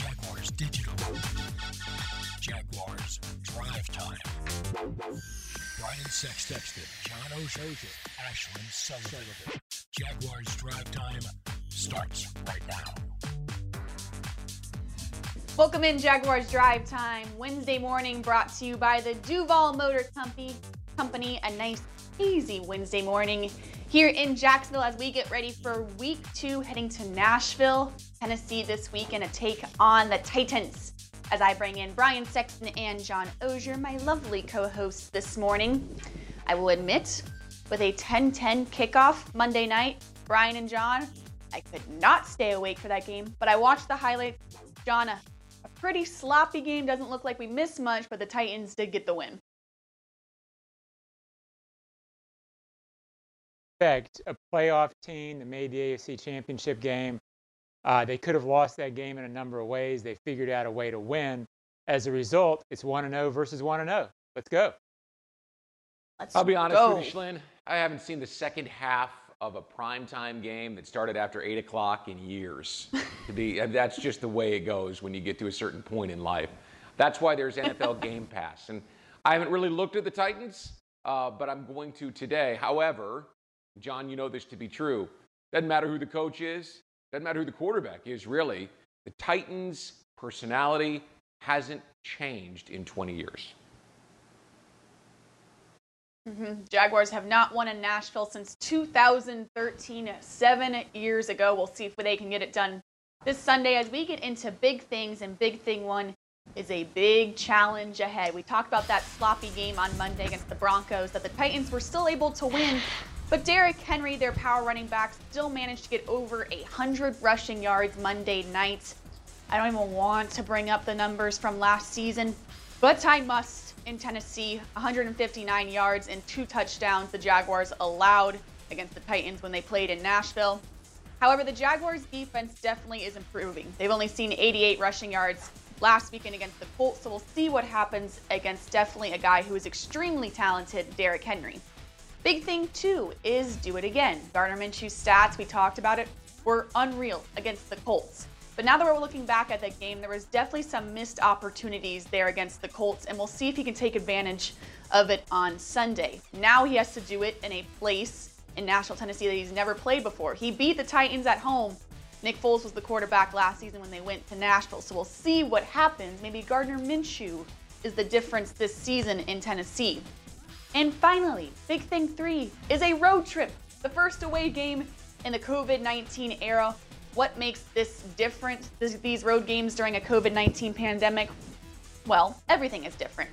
Jaguars Digital. Jaguars Drive Time. Brian Sexton, John Oehser, Ashlyn Sullivan. Jaguars Drive Time starts right now. Welcome in Jaguars Drive Time. Wednesday morning brought to you by the Duval Motor Company. A nice, easy Wednesday morning here in Jacksonville as we get ready for week two, heading to Nashville, Tennessee this week, and a take on the Titans. As I bring in Brian Sexton and John Oehser, my lovely co-hosts this morning. I will admit, with a 10:10 kickoff Monday night, Brian and John, I could not stay awake for that game, but I watched the highlights. John, a pretty sloppy game. Doesn't look like we missed much, but the Titans did get the win. A playoff team that made the AFC Championship game. They could have lost that game in a number of ways. They figured out a way to win. As a result, it's 1-0 versus 1-0. Let's go. I'll be honest with you, Schlin. I haven't seen the second half of a primetime game that started after 8 o'clock in years. That's just the way it goes when you get to a certain point in life. That's why there's NFL Game Pass. And I haven't really looked at the Titans, but I'm going to today. However, John, you know this to be true. Doesn't matter who the coach is. Doesn't matter who the quarterback is, really. The Titans' personality hasn't changed in 20 years. Mm-hmm. Jaguars have not won in Nashville since 2013, 7 years ago. We'll see if they can get it done this Sunday as we get into big things, and big thing one is a big challenge ahead. We talked about that sloppy game on Monday against the Broncos that the Titans were still able to win. But Derrick Henry, their power running back, still managed to get over 100 rushing yards Monday night. I don't even want to bring up the numbers from last season, but Ty Must in Tennessee, 159 yards and 2 touchdowns the Jaguars allowed against the Titans when they played in Nashville. However, the Jaguars defense definitely is improving. They've only seen 88 rushing yards last weekend against the Colts, so we'll see what happens against definitely a guy who is extremely talented, Derrick Henry. Big thing, too, is do it again. Gardner Minshew's stats, we talked about it, were unreal against the Colts. But now that we're looking back at that game, there was definitely some missed opportunities there against the Colts, and we'll see if he can take advantage of it on Sunday. Now he has to do it in a place in Nashville, Tennessee that he's never played before. He beat the Titans at home. Nick Foles was the quarterback last season when they went to Nashville, so we'll see what happens. Maybe Gardner Minshew is the difference this season in Tennessee. And finally, big thing three is a road trip. The first away game in the COVID-19 era. What makes this different, these road games during a COVID-19 pandemic? Well, everything is different.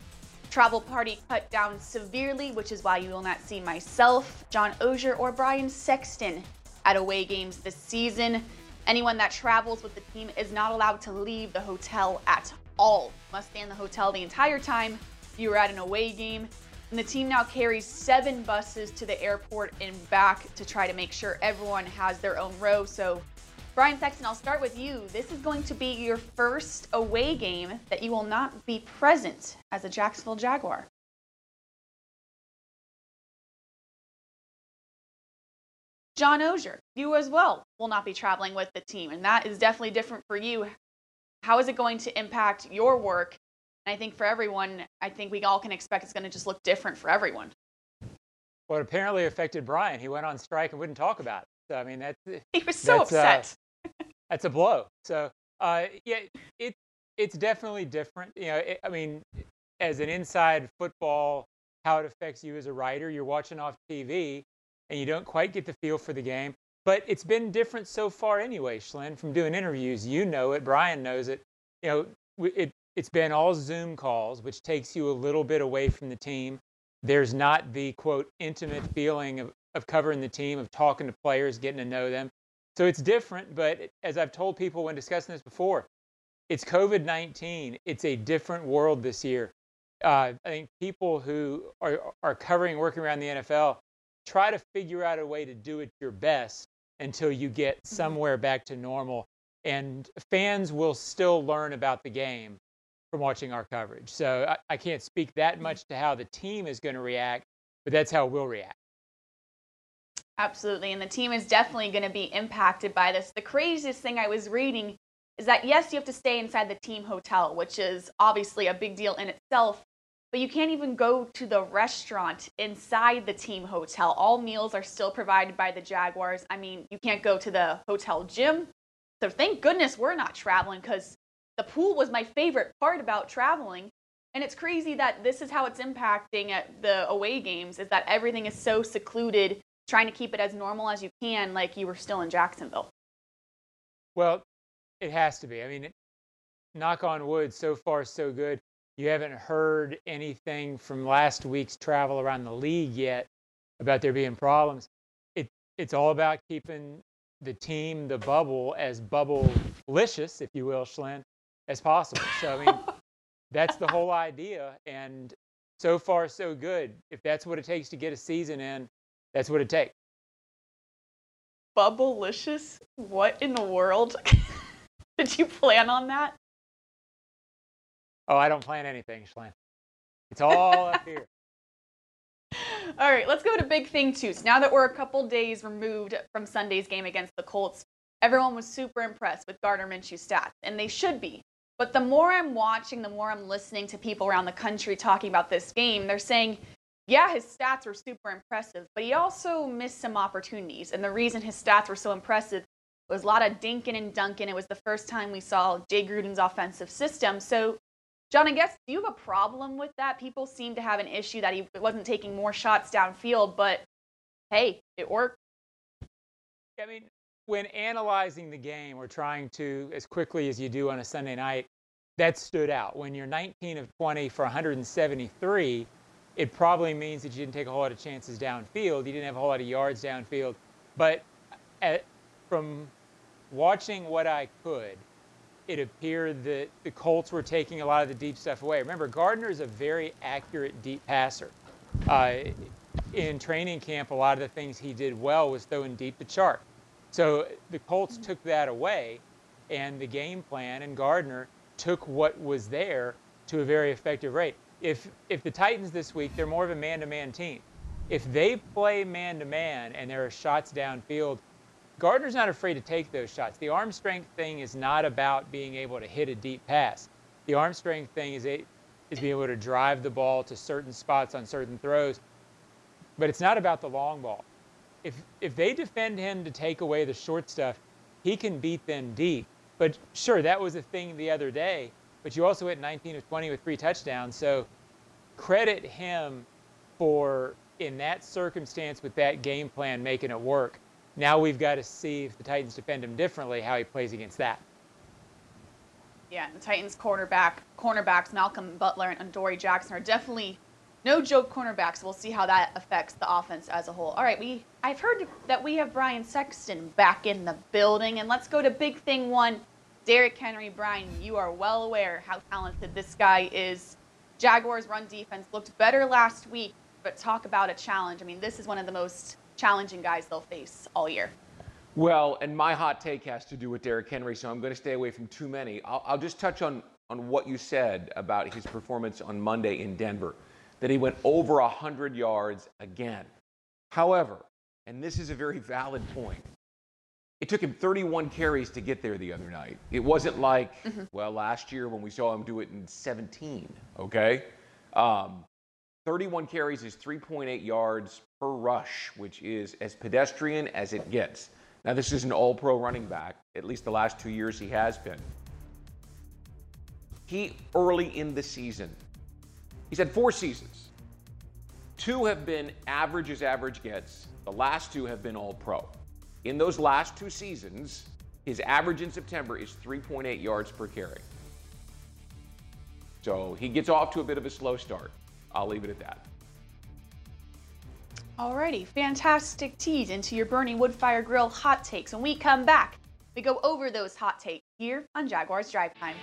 Travel party cut down severely, which is why you will not see myself, John Oehser, or Brian Sexton at away games this season. Anyone that travels with the team is not allowed to leave the hotel at all. Must stay in the hotel the entire time you are at an away game. And the team now carries 7 buses to the airport and back to try to make sure everyone has their own row. So, Brian Sexton, I'll start with you. This is going to be your first away game that you will not be present as a Jacksonville Jaguar. John Oehser, you as well will not be traveling with the team, and that is definitely different for you. How is it going to impact your work? And I think for everyone, I think we all can expect it's going to just look different for everyone. Well, it apparently affected Brian. He went on strike and wouldn't talk about it. So, I mean, he was so upset. That's a blow. So, yeah, it's definitely different. You know, I mean, as an inside football, how it affects you as a writer, you're watching off TV and you don't quite get the feel for the game. But it's been different so far anyway, Schlin, from doing interviews. You know it. Brian knows it. You know, It's been all Zoom calls, which takes you a little bit away from the team. There's not the, quote, intimate feeling of covering the team, of talking to players, getting to know them. So it's different, but as I've told people when discussing this before, it's COVID-19. It's a different world this year. I think people who are covering, working around the NFL, try to figure out a way to do it your best until you get somewhere back to normal. And fans will still learn about the game from watching our coverage. So I can't speak that much to how the team is going to react, but that's how we'll react. Absolutely, and the team is definitely going to be impacted by this. The craziest thing I was reading is that, yes, you have to stay inside the team hotel, which is obviously a big deal in itself, but you can't even go to the restaurant inside the team hotel. All meals are still provided by the Jaguars. I mean, you can't go to the hotel gym. So thank goodness we're not traveling, because the pool was my favorite part about traveling. And it's crazy that this is how it's impacting at the away games, is that everything is so secluded, trying to keep it as normal as you can, like you were still in Jacksonville. Well, it has to be. I mean, knock on wood, so far so good. You haven't heard anything from last week's travel around the league yet about there being problems. It's all about keeping the team, the bubble, as bubble-licious, if you will, Schlin, as possible. So, I mean, that's the whole idea. And so far so good. If that's what it takes to get a season in, that's what it takes. Bubble-licious? What in the world? Did you plan on that? Oh, I don't plan anything, Schlin. It's all up here. All right, let's go to Big Thing 2. So now that we're a couple days removed from Sunday's game against the Colts, everyone was super impressed with Gardner Minshew's stats, and they should be. But the more I'm watching, the more I'm listening to people around the country talking about this game, they're saying, yeah, his stats were super impressive, but he also missed some opportunities. And the reason his stats were so impressive was a lot of dinking and dunking. It was the first time we saw Jay Gruden's offensive system. So, John, I guess, do you have a problem with that? People seem to have an issue that he wasn't taking more shots downfield, but, hey, it worked. I mean, when analyzing the game or trying to, as quickly as you do on a Sunday night, that stood out. When you're 19 of 20 for 173, it probably means that you didn't take a whole lot of chances downfield. You didn't have a whole lot of yards downfield. But from watching what I could, it appeared that the Colts were taking a lot of the deep stuff away. Remember, Gardner is a very accurate deep passer. In training camp, a lot of the things he did well was throwing deep the chart. So the Colts took that away, and the game plan and Gardner took what was there to a very effective rate. If the Titans this week, they're more of a man-to-man team. If they play man-to-man and there are shots downfield, Gardner's not afraid to take those shots. The arm strength thing is not about being able to hit a deep pass. The arm strength thing is being able to drive the ball to certain spots on certain throws. But it's not about the long ball. If they defend him to take away the short stuff, he can beat them deep. But sure, that was a thing the other day. But you also hit 19 of 20 with 3 touchdowns. So credit him for, in that circumstance with that game plan, making it work. Now we've got to see if the Titans defend him differently, how he plays against that. Yeah, and the Titans cornerbacks Malcolm Butler and Dory Jackson are definitely no-joke cornerbacks. We'll see how that affects the offense as a whole. All right, I've heard that we have Brian Sexton back in the building, and let's go to Big Thing 1. Derrick Henry. Brian, you are well aware how talented this guy is. Jaguars' run defense looked better last week, but talk about a challenge. I mean, this is one of the most challenging guys they'll face all year. Well, and my hot take has to do with Derrick Henry, so I'm going to stay away from too many. I'll just touch on what you said about his performance on Monday in Denver, that he went over 100 yards again. However, and this is a very valid point, it took him 31 carries to get there the other night. It wasn't like, well, last year when we saw him do it in 17, okay? 31 carries is 3.8 yards per rush, which is as pedestrian as it gets. Now, this is an all-pro running back. At least the last 2 years he has been. He, early in the season, he's had 4 seasons. 2 have been average as average gets. The last 2 have been all-pro. In those last 2 seasons, his average in September is 3.8 yards per carry. So he gets off to a bit of a slow start. I'll leave it at that. Alrighty, fantastic tease into your Bernie Woodfire Grill hot takes. When we come back, we go over those hot takes here on Jaguars Drive Time.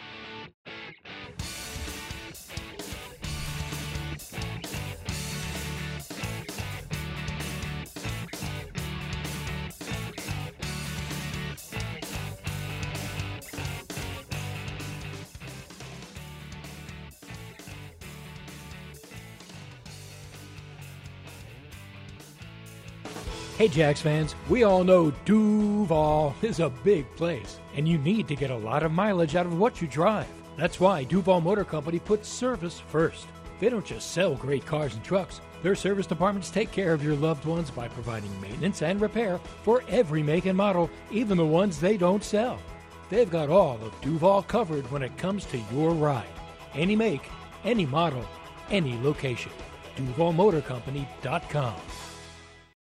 Hey, Jags fans, we all know Duval is a big place, and you need to get a lot of mileage out of what you drive. That's why Duval Motor Company puts service first. They don't just sell great cars and trucks. Their service departments take care of your loved ones by providing maintenance and repair for every make and model, even the ones they don't sell. They've got all of Duval covered when it comes to your ride. Any make, any model, any location. DuvalMotorCompany.com.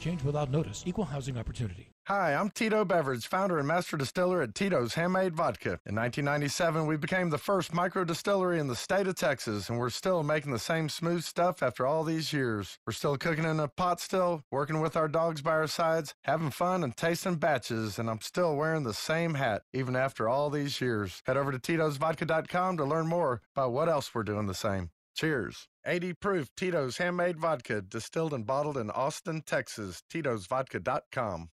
change without notice. Equal housing opportunity. Hi, I'm Tito Beveridge, founder and master distiller at Tito's Handmade Vodka. In 1997, we became the first micro distillery in the state of Texas, and we're still making the same smooth stuff after all these years. We're still cooking in a pot still, working with our dogs by our sides, having fun and tasting batches, and I'm still wearing the same hat even after all these years. Head over to TitosVodka.com to learn more about what else we're doing the same. Cheers. 80 proof Tito's Handmade Vodka, distilled and bottled in Austin, Texas. TitosVodka.com.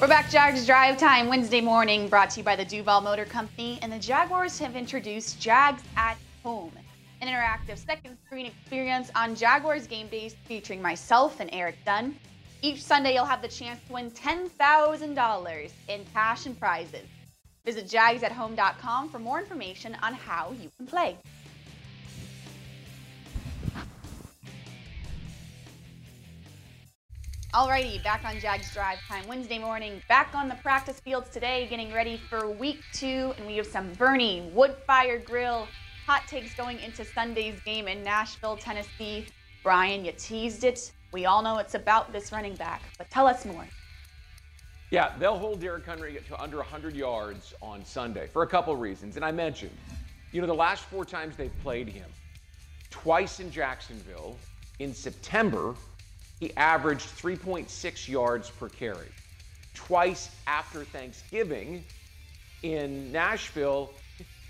We're back, Jags Drive Time, Wednesday morning, brought to you by the Duval Motor Company. And the Jaguars have introduced Jags at Home, an interactive second screen experience on Jaguars game days featuring myself and Eric Dunn. Each Sunday, you'll have the chance to win $10,000 in cash and prizes. Visit jagsathome.com for more information on how you can play. Alrighty, back on Jags Drive Time Wednesday morning, back on the practice fields today, getting ready for week 2, and we have some burning wood-fire grill hot takes going into Sunday's game in Nashville, Tennessee. Brian, you teased it. We all know it's about this running back, but tell us more. Yeah, they'll hold Derrick Henry to under 100 yards on Sunday for a couple reasons. And I mentioned, the last 4 times they've played him, twice in Jacksonville, in September, he averaged 3.6 yards per carry. Twice after Thanksgiving in Nashville,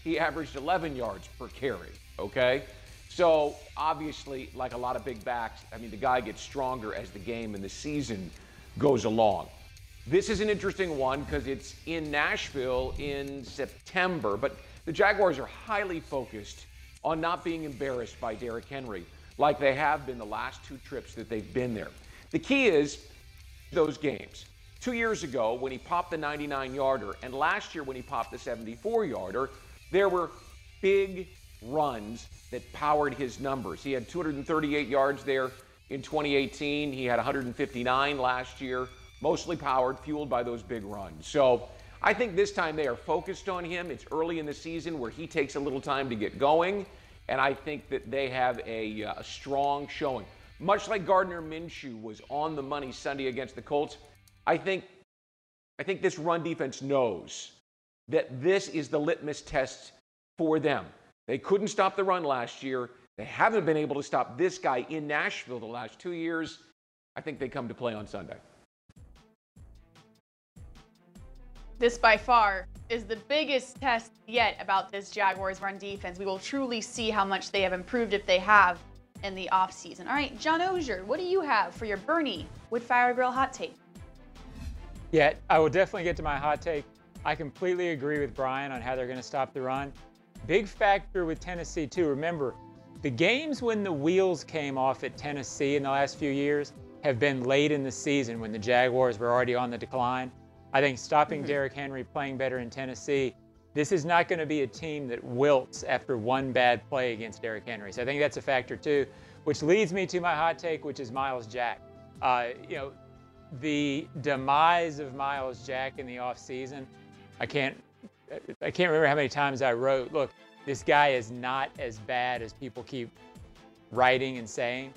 he averaged 11 yards per carry, okay? So, obviously, like a lot of big backs, the guy gets stronger as the game and the season goes along. This is an interesting one because it's in Nashville in September, but the Jaguars are highly focused on not being embarrassed by Derrick Henry like they have been the last 2 trips that they've been there. The key is those games. 2 years ago, when he popped the 99-yarder, and last year when he popped the 74-yarder, there were big runs that powered his numbers. He had 238 yards there in 2018. He had 159 last year, mostly powered, fueled by those big runs. So I think this time they are focused on him. It's early in the season where he takes a little time to get going, and I think that they have a strong showing. Much like Gardner Minshew was on the money Sunday against the Colts, I think this run defense knows that this is the litmus test for them. They couldn't stop the run last year. They haven't been able to stop this guy in Nashville the last 2 years. I think they come to play on Sunday. This by far is the biggest test yet about this Jaguars run defense. We will truly see how much they have improved, if they have, in the offseason. All right, John Oehser, what do you have for your Bernie Woodfire Grill hot take? Yeah, I will definitely get to my hot take. I completely agree with Brian on how they're going to stop the run. Big factor with Tennessee, too. Remember, the games when the wheels came off at Tennessee in the last few years have been late in the season when the Jaguars were already on the decline. I think stopping Derrick Henry, playing better in Tennessee, this is not going to be a team that wilts after one bad play against Derrick Henry. So I think that's a factor, too, which leads me to my hot take, which is Myles Jack. The demise of Myles Jack in the offseason, I can't remember how many times I wrote, look, this guy is not as bad as people keep writing and saying.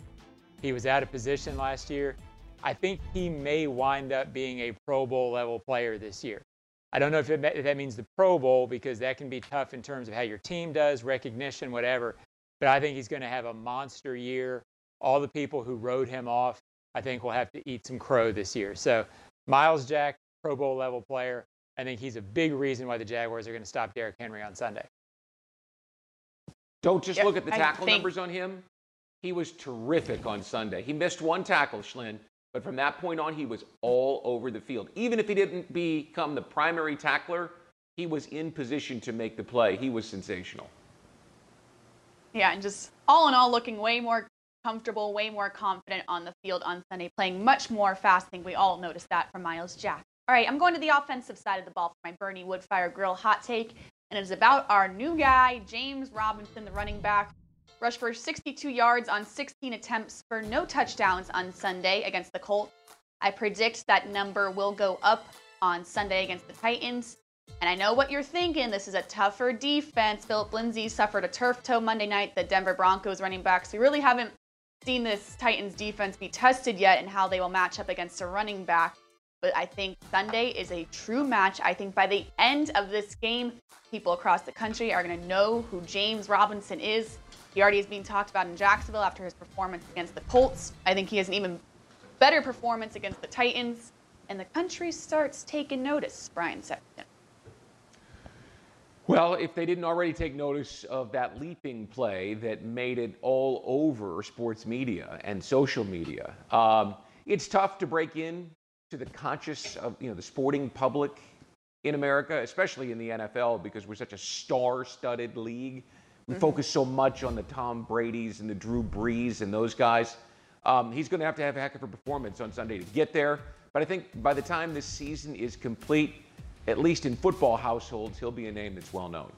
He was out of position last year. I think he may wind up being a Pro Bowl level player this year. I don't know if that means the Pro Bowl, because that can be tough in terms of how your team does, recognition, whatever. but I think he's going to have a monster year. All the people who wrote him off, I think, will have to eat some crow this year. So Myles Jack, Pro Bowl level player. I think he's a big reason why the Jaguars are going to stop Derrick Henry on Sunday. Don't just look at the tackle numbers on him. He was terrific on Sunday. He missed one tackle, Schlinn, but from that point on, he was all over the field. Even if he didn't become the primary tackler, he was in position to make the play. He was sensational. Yeah, and just all in all, looking way more comfortable, way more confident on the field on Sunday, playing much more fast. I think we all noticed that from Myles Jack. All right, I'm going to the offensive side of the ball for my Bernie Woodfire Grill hot take, and it is about our new guy, James Robinson, the running back. Rushed for 62 yards on 16 attempts for no touchdowns on Sunday against the Colts. I predict that number will go up on Sunday against the Titans. And I know what you're thinking. This is a tougher defense. Phillip Lindsay suffered a turf toe Monday night, the Denver Broncos running backs. We really haven't seen this Titans defense be tested yet and how they will match up against a running back. But I think Sunday is a true match. I think by the end of this game, people across the country are going to know who James Robinson is. He already is being talked about in Jacksonville after his performance against the Colts. I think he has an even better performance against the Titans. And the country starts taking notice, Brian Sexton. Well, if they didn't already take notice of that leaping play that made it all over sports media and social media, it's tough to break in to the conscious of the sporting public in America, especially in the NFL, because we're such a star-studded league. We focus so much on the Tom Brady's and the Drew Brees and those guys. He's going to have a heck of a performance on Sunday to get there. But I think by the time this season is complete, at least in football households, he'll be a name that's well known.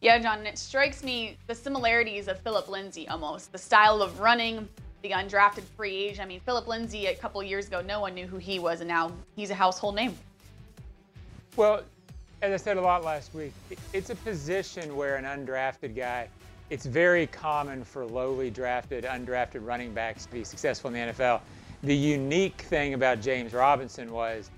Yeah, John, and it strikes me the similarities of Phillip Lindsay almost. The style of running, the undrafted free agent. I mean, Phillip Lindsay a couple years ago, no one knew who he was, and now he's a household name. Well, as I said a lot last week, it's a position where an undrafted guy, it's very common for lowly drafted, undrafted running backs to be successful in the NFL. The unique thing about James Robinson was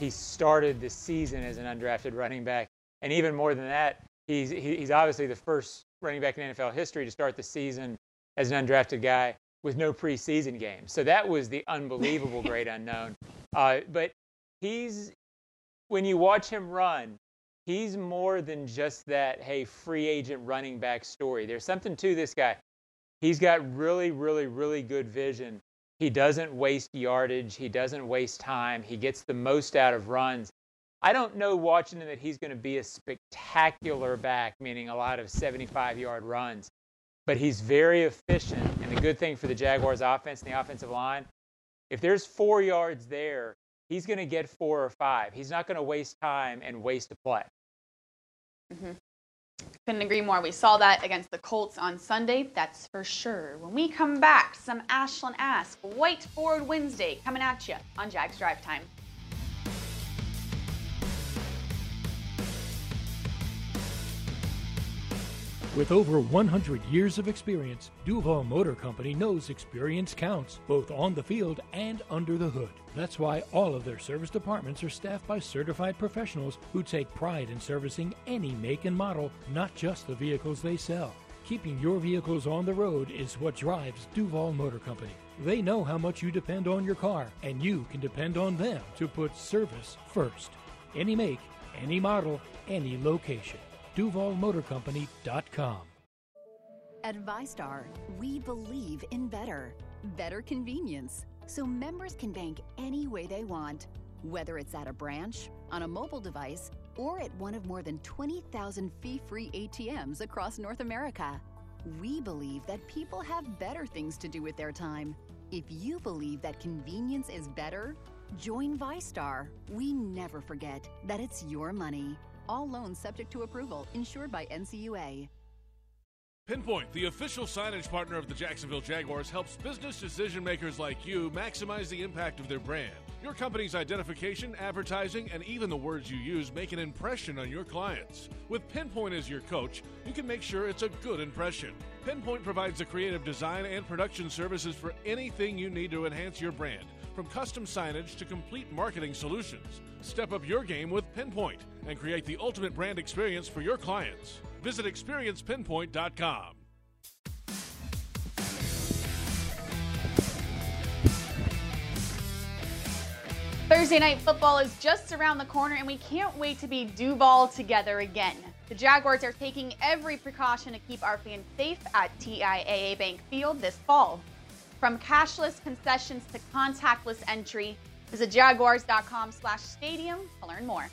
he started the season as an undrafted running back. And even more than that, he's obviously the first running back in NFL history to start the season as an undrafted guy with no preseason games. So that was the unbelievable great unknown. But when you watch him run, he's more than just that, hey, free agent running back story. There's something to this guy. He's got really, really, really good vision. He doesn't waste yardage. He doesn't waste time. He gets the most out of runs. I don't know watching him that he's going to be a spectacular back, meaning a lot of 75-yard runs. But he's very efficient. And the good thing for the Jaguars offense and the offensive line, if there's 4 yards there, he's going to get 4 or 5. He's not going to waste time and waste a play. Couldn't agree more. We saw that against the Colts on Sunday. That's for sure. When we come back, some Ashland Ask, White Ford Wednesday, coming at you on Jags Drive Time. With over 100 years of experience, Duval Motor Company knows experience counts, both on the field and under the hood. That's why all of their service departments are staffed by certified professionals who take pride in servicing any make and model, not just the vehicles they sell. Keeping your vehicles on the road is what drives Duval Motor Company. They know how much you depend on your car, and you can depend on them to put service first. Any make, any model, any location. DuvalMotorCompany.com. At ViStar, we believe in better convenience, so members can bank any way they want, whether it's at a branch, on a mobile device, or at one of more than 20,000 fee-free ATMs across North America. We believe that people have better things to do with their time. If you believe that convenience is better, join ViStar. We never forget that it's your money. All loans subject to approval, insured by NCUA. Pinpoint, the official signage partner of the Jacksonville Jaguars, helps business decision makers like you maximize the impact of their brand. Your company's identification, advertising, and even the words you use make an impression on your clients. With Pinpoint as your coach, you can make sure it's a good impression. Pinpoint provides the creative design and production services for anything you need to enhance your brand, from custom signage to complete marketing solutions. Step up your game with Pinpoint and create the ultimate brand experience for your clients. Visit experiencepinpoint.com. Thursday Night Football is just around the corner, and we can't wait to be Duval together again. The Jaguars are taking every precaution to keep our fans safe at TIAA Bank Field this fall. From cashless concessions to contactless entry, visit jaguars.com/stadium to learn more.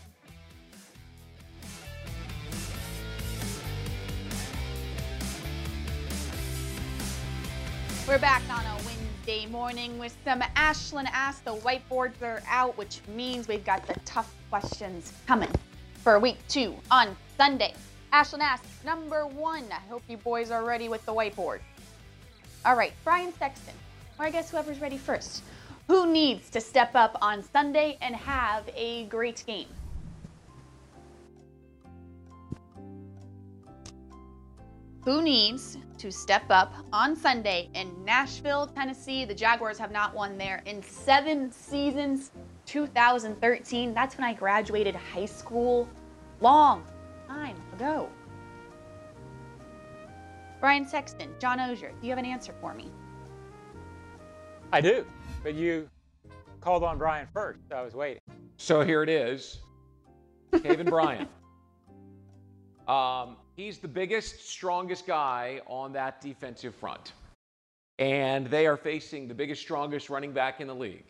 We're back on a Wednesday morning with some Ashland Ask. The whiteboards are out, which means we've got the tough questions coming for week two on Sunday. Ashland Ask #1. I hope you boys are ready with the whiteboard. All right, Brian Sexton, or I guess whoever's ready first. Who needs to step up on Sunday and have a great game? Who needs to step up on Sunday in Nashville, Tennessee? The Jaguars have not won there in 7 seasons. 2013, that's when I graduated high school. Long time ago. Brian Sexton, John Oehser, do you have an answer for me? I do, but you called on Brian first, so I was waiting. So here it is, Taven Bryan. He's the biggest, strongest guy on that defensive front. And they are facing the biggest, strongest running back in the league.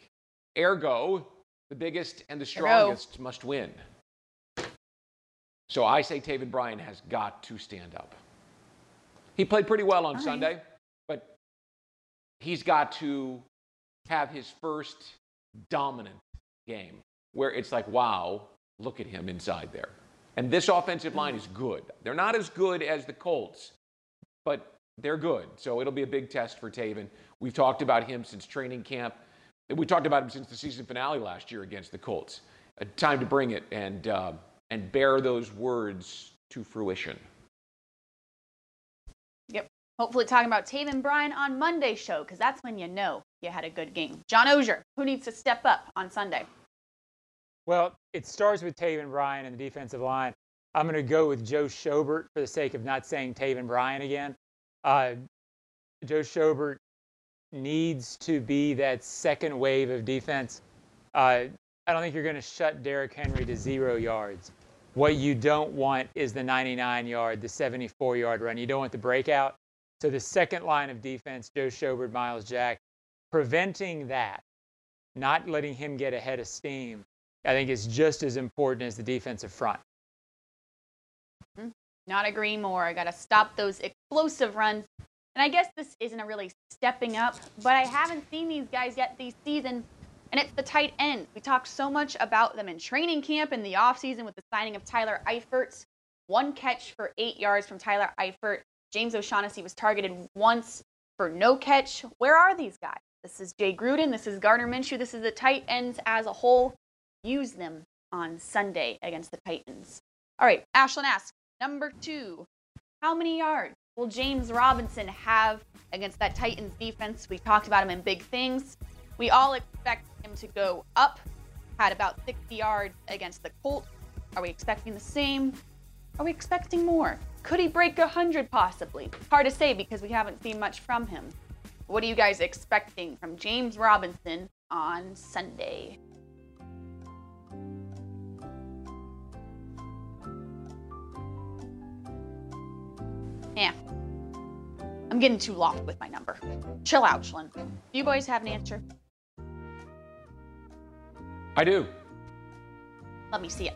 Ergo, the biggest and the strongest must win. So I say Taven Bryan has got to stand up. He played pretty well on Sunday, but he's got to have his first dominant game where it's like, wow, look at him inside there. And this offensive line is good. They're not as good as the Colts, but they're good. So it'll be a big test for Taven. We've talked about him since training camp. We talked about him since the season finale last year against the Colts. Time to bring it and bear those words to fruition. Yep. Hopefully talking about Taven Bryan on Monday's show, because that's when you know you had a good game. John Oehser, who needs to step up on Sunday? Well, it starts with Taven Bryan and the defensive line. I'm going to go with Joe Schobert for the sake of not saying Taven Bryan again. Joe Schobert needs to be that second wave of defense. I don't think you're going to shut Derrick Henry to 0 yards. What you don't want is the 99-yard, the 74-yard run. You don't want the breakout. So the second line of defense, Joe Schobert, Myles Jack, preventing that, not letting him get ahead of steam, I think it's just as important as the defensive front. Not agree more. I got to stop those explosive runs. And I guess this isn't a really stepping up, but I haven't seen these guys yet this season, and it's the tight end. We talked so much about them in training camp in the offseason with the signing of Tyler Eifert. 1 catch for 8 yards from Tyler Eifert. James O'Shaughnessy was targeted once for no catch. Where are these guys? This is Jay Gruden. This is Gardner Minshew. This is the tight ends as a whole. Use them on Sunday against the Titans. All right, Ashland asks, #2, how many yards will James Robinson have against that Titans defense? We talked about him in big things. We all expect him to go up, had about 60 yards against the Colts. Are we expecting the same? Are we expecting more? Could he break 100 possibly? Hard to say because we haven't seen much from him. What are you guys expecting from James Robinson on Sunday? Yeah, I'm getting too locked with my number. Chill out, Shlin. Do you boys have an answer? I do. Let me see it.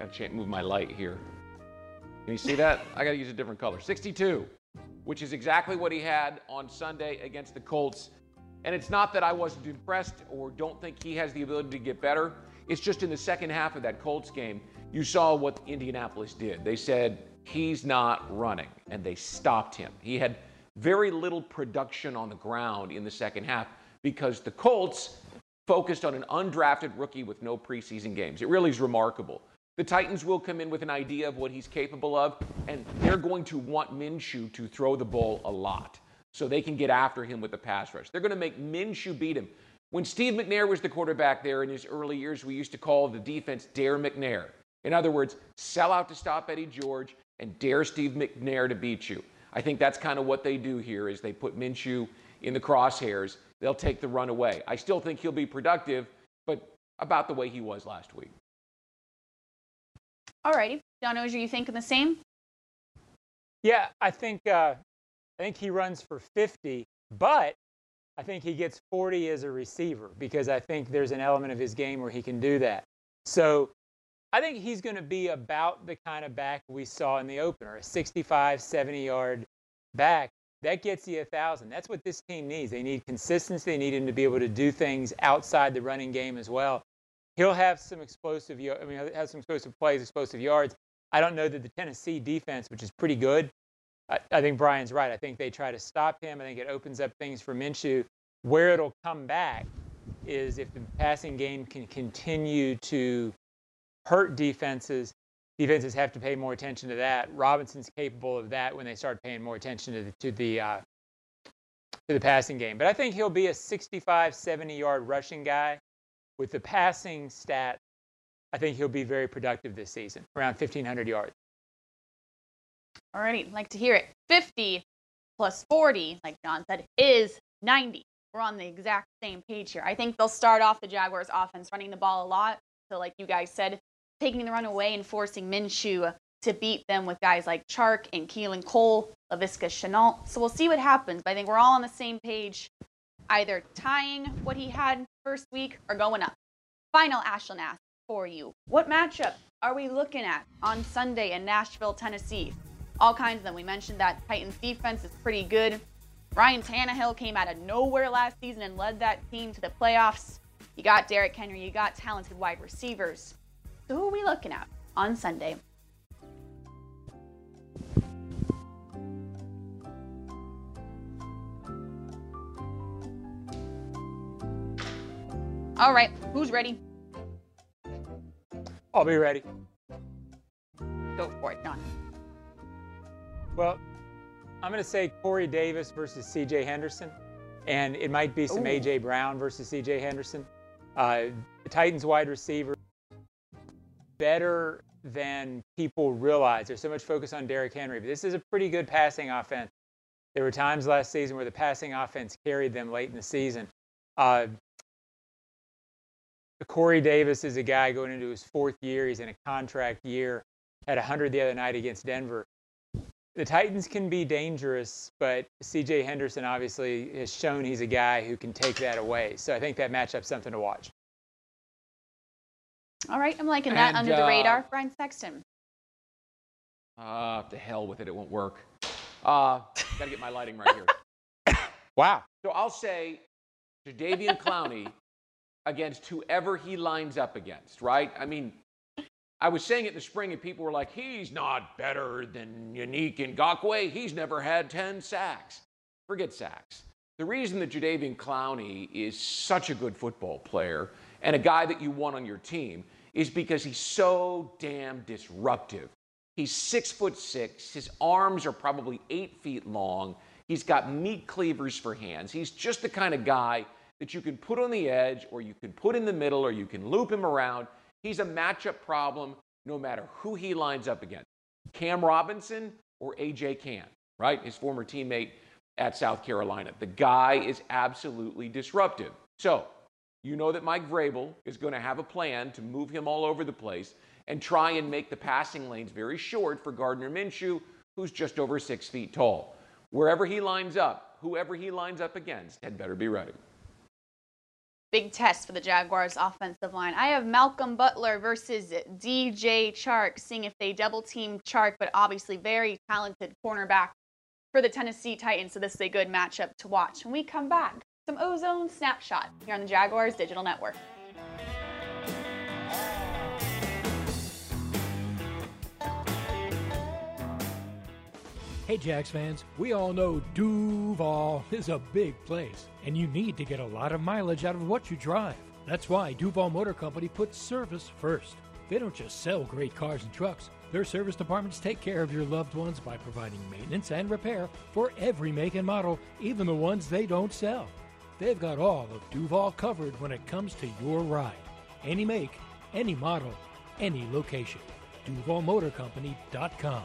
I can't move my light here. Can you see that? I gotta use a different color. 62, which is exactly what he had on Sunday against the Colts. And it's not that I wasn't impressed or don't think he has the ability to get better. It's just in the second half of that Colts game, you saw what Indianapolis did. They said, he's not running, and they stopped him. He had very little production on the ground in the second half because the Colts focused on an undrafted rookie with no preseason games. It really is remarkable. The Titans will come in with an idea of what he's capable of, and they're going to want Minshew to throw the ball a lot so they can get after him with the pass rush. They're going to make Minshew beat him. When Steve McNair was the quarterback there in his early years, we used to call the defense Dare McNair. In other words, sell out to stop Eddie George and dare Steve McNair to beat you. I think that's kind of what they do here is they put Minshew in the crosshairs. They'll take the run away. I still think he'll be productive, but about the way he was last week. All righty. John Oehser, you thinking the same? Yeah, I think he runs for 50, but I think he gets 40 as a receiver because I think there's an element of his game where he can do that. So I think he's going to be about the kind of back we saw in the opener, a 65, 70-yard back. That gets you 1,000. That's what this team needs. They need consistency. They need him to be able to do things outside the running game as well. He'll have some explosive plays, explosive yards. I don't know that the Tennessee defense, which is pretty good, I think Brian's right. I think they try to stop him. I think it opens up things for Minshew. Where it'll come back is if the passing game can continue to hurt defenses. Defenses have to pay more attention to that. Robinson's capable of that when they start paying more attention to the passing game. But I think he'll be a 65, 70-yard rushing guy. With the passing stat, I think he'll be very productive this season, around 1,500 yards. All righty, like to hear it. 50 plus 40, like John said, is 90. We're on the exact same page here. I think they'll start off the Jaguars offense running the ball a lot. So like you guys said, taking the run away and forcing Minshew to beat them with guys like Chark and Keelan Cole, Laviska Shenault. So we'll see what happens, but I think we're all on the same page, either tying what he had first week or going up. Final Ashland ask for you. What matchup are we looking at on Sunday in Nashville, Tennessee? All kinds of them. We mentioned that Titans defense is pretty good. Ryan Tannehill came out of nowhere last season and led that team to the playoffs. You got Derrick Henry. You got talented wide receivers. So who are we looking at on Sunday? All right, who's ready? I'll be ready. Go for it, John. Well, I'm going to say Corey Davis versus C.J. Henderson, and it might be some A.J. Brown versus C.J. Henderson. The Titans wide receiver, better than people realize. There's so much focus on Derrick Henry, but this is a pretty good passing offense. There were times last season where the passing offense carried them late in the season. Corey Davis is a guy going into his fourth year. He's in a contract year. Had 100 the other night against Denver. The Titans can be dangerous, but C.J. Henderson obviously has shown he's a guy who can take that away. So I think that matchup's something to watch. All right, I'm liking that. And, under the radar, Brian Sexton. To hell with it. It won't work. Got to get my lighting right here. Wow. So I'll say Jadeveon Clowney against whoever he lines up against, right? I mean, I was saying it in the spring, and people were like, he's not better than Yannick Ngakoue. He's never had 10 sacks. Forget sacks. The reason that Jadeveon Clowney is such a good football player and a guy that you want on your team is because he's so damn disruptive. He's 6'6". His arms are probably 8 feet long. He's got meat cleavers for hands. He's just the kind of guy that you can put on the edge, or you can put in the middle, or you can loop him around. He's a matchup problem no matter who he lines up against. Cam Robinson or A.J. Cann, right? His former teammate at South Carolina. The guy is absolutely disruptive. So you know that Mike Vrabel is going to have a plan to move him all over the place and try and make the passing lanes very short for Gardner Minshew, who's just over 6 feet tall. Wherever he lines up, whoever he lines up against, had better be ready. Big test for the Jaguars' offensive line. I have Malcolm Butler versus DJ Chark, seeing if they double-team Chark, but obviously very talented cornerback for the Tennessee Titans, so this is a good matchup to watch. When we come back, some Ozone Snapshot here on the Jaguars Digital Network. Hey, Jags fans, we all know Duval is a big place, and you need to get a lot of mileage out of what you drive. That's why Duval Motor Company puts service first. They don't just sell great cars and trucks. Their service departments take care of your loved ones by providing maintenance and repair for every make and model, even the ones they don't sell. They've got all of Duval covered when it comes to your ride. Any make, any model, any location. DuvalMotorCompany.com.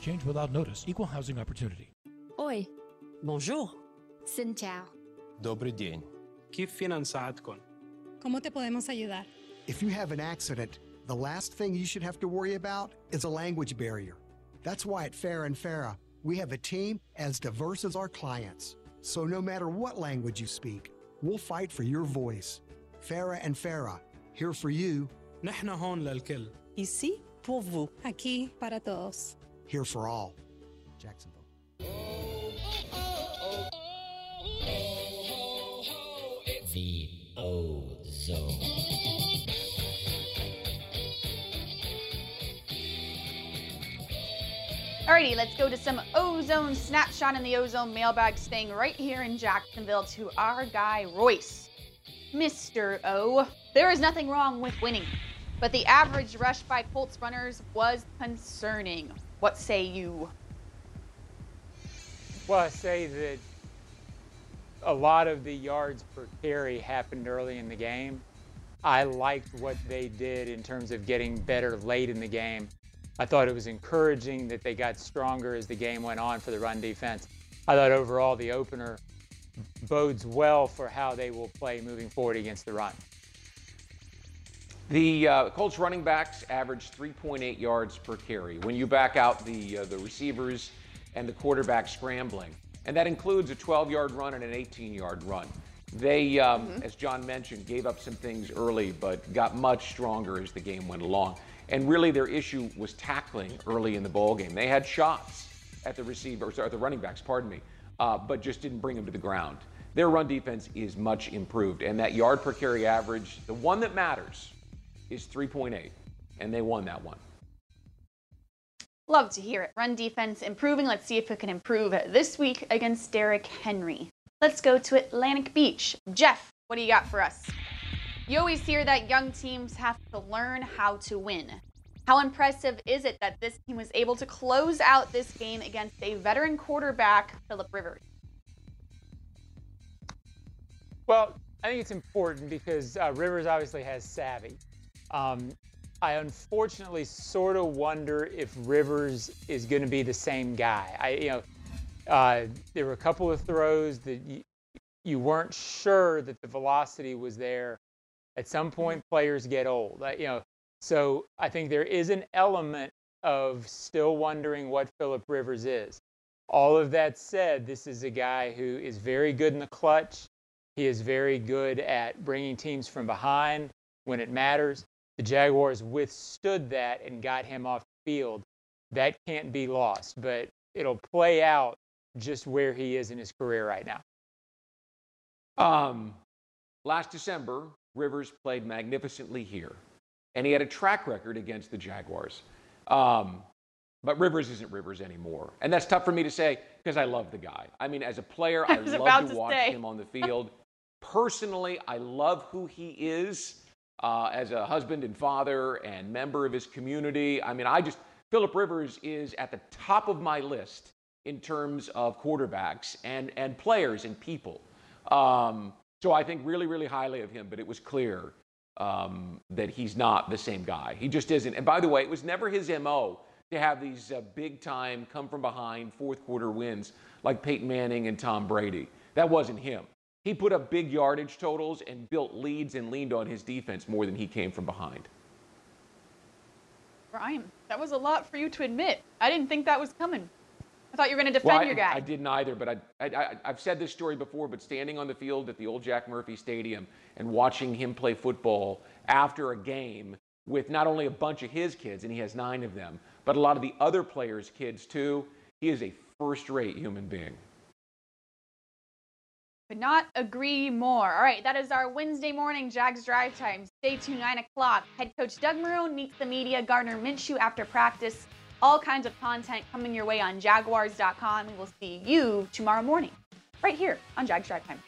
change without notice. Equal housing opportunity. Oi. Bonjour. Xin chào. Dobry день. Kif finanzatkom? ¿Cómo te podemos ayudar? If you have an accident, the last thing you should have to worry about is a language barrier. That's why at Farah and Farah, we have a team as diverse as our clients. So no matter what language you speak, we'll fight for your voice. Farah and Farah, here for you. نحن هون للكل. Ici pour vous. Aquí para todos. Here for all. Jacksonville. The Ozone. Alrighty, let's go to some Ozone snapshot in the Ozone mailbag, staying right here in Jacksonville to our guy Royce. Mr. O, there is nothing wrong with winning, but the average rush by Colts runners was concerning. What say you? Well, I say that a lot of the yards per carry happened early in the game. I liked what they did in terms of getting better late in the game. I thought it was encouraging that they got stronger as the game went on for the run defense. I thought overall the opener bodes well for how they will play moving forward against the run. The Colts running backs averaged 3.8 yards per carry when you back out the receivers and the quarterback scrambling. And that includes a 12-yard run and an 18-yard run. They, as John mentioned, gave up some things early, but got much stronger as the game went along. And really their issue was tackling early in the ballgame. They had shots at the receivers, or the running backs, pardon me, but just didn't bring them to the ground. Their run defense is much improved. And that yard per carry average, the one that matters, is 3.8, and they won that one. Love to hear it. Run defense improving. Let's see if it can improve this week against Derrick Henry. Let's go to Atlantic Beach. Jeff, what do you got for us? You always hear that young teams have to learn how to win. How impressive is it that this team was able to close out this game against a veteran quarterback, Phillip Rivers? Well, I think it's important because Rivers obviously has savvy. I unfortunately sort of wonder if Rivers is going to be the same guy. There were a couple of throws that you weren't sure that the velocity was there. At some point, players get old. So I think there is an element of still wondering what Phillip Rivers is. All of that said, this is a guy who is very good in the clutch. He is very good at bringing teams from behind when it matters. The Jaguars withstood that and got him off the field. That can't be lost, but it'll play out just where he is in his career right now. Last December, Rivers played magnificently here, and he had a track record against the Jaguars. But Rivers isn't Rivers anymore, and that's tough for me to say because I love the guy. I mean, as a player, I love to watch him on the field. Personally, I love who he is. As a husband and father and member of his community. I mean, Phillip Rivers is at the top of my list in terms of quarterbacks and players and people. So I think really, really highly of him, but it was clear that he's not the same guy. He just isn't. And by the way, it was never his MO to have these big time, come from behind fourth quarter wins like Peyton Manning and Tom Brady. That wasn't him. He put up big yardage totals and built leads and leaned on his defense more than he came from behind. Brian, that was a lot for you to admit. I didn't think that was coming. thought you were going to defend your guy. I didn't either, but I've said this story before, but standing on the field at the old Jack Murphy Stadium and watching him play football after a game with not only a bunch of his kids, and he has 9 of them, but a lot of the other players' kids too, he is a first-rate human being. Could not agree more. All right, that is our Wednesday morning Jags Drive Time. Stay tuned 9 o'clock. Head coach Doug Marrone meets the media, Gardner Minshew after practice. All kinds of content coming your way on Jaguars.com. We will see you tomorrow morning right here on Jags Drive Time.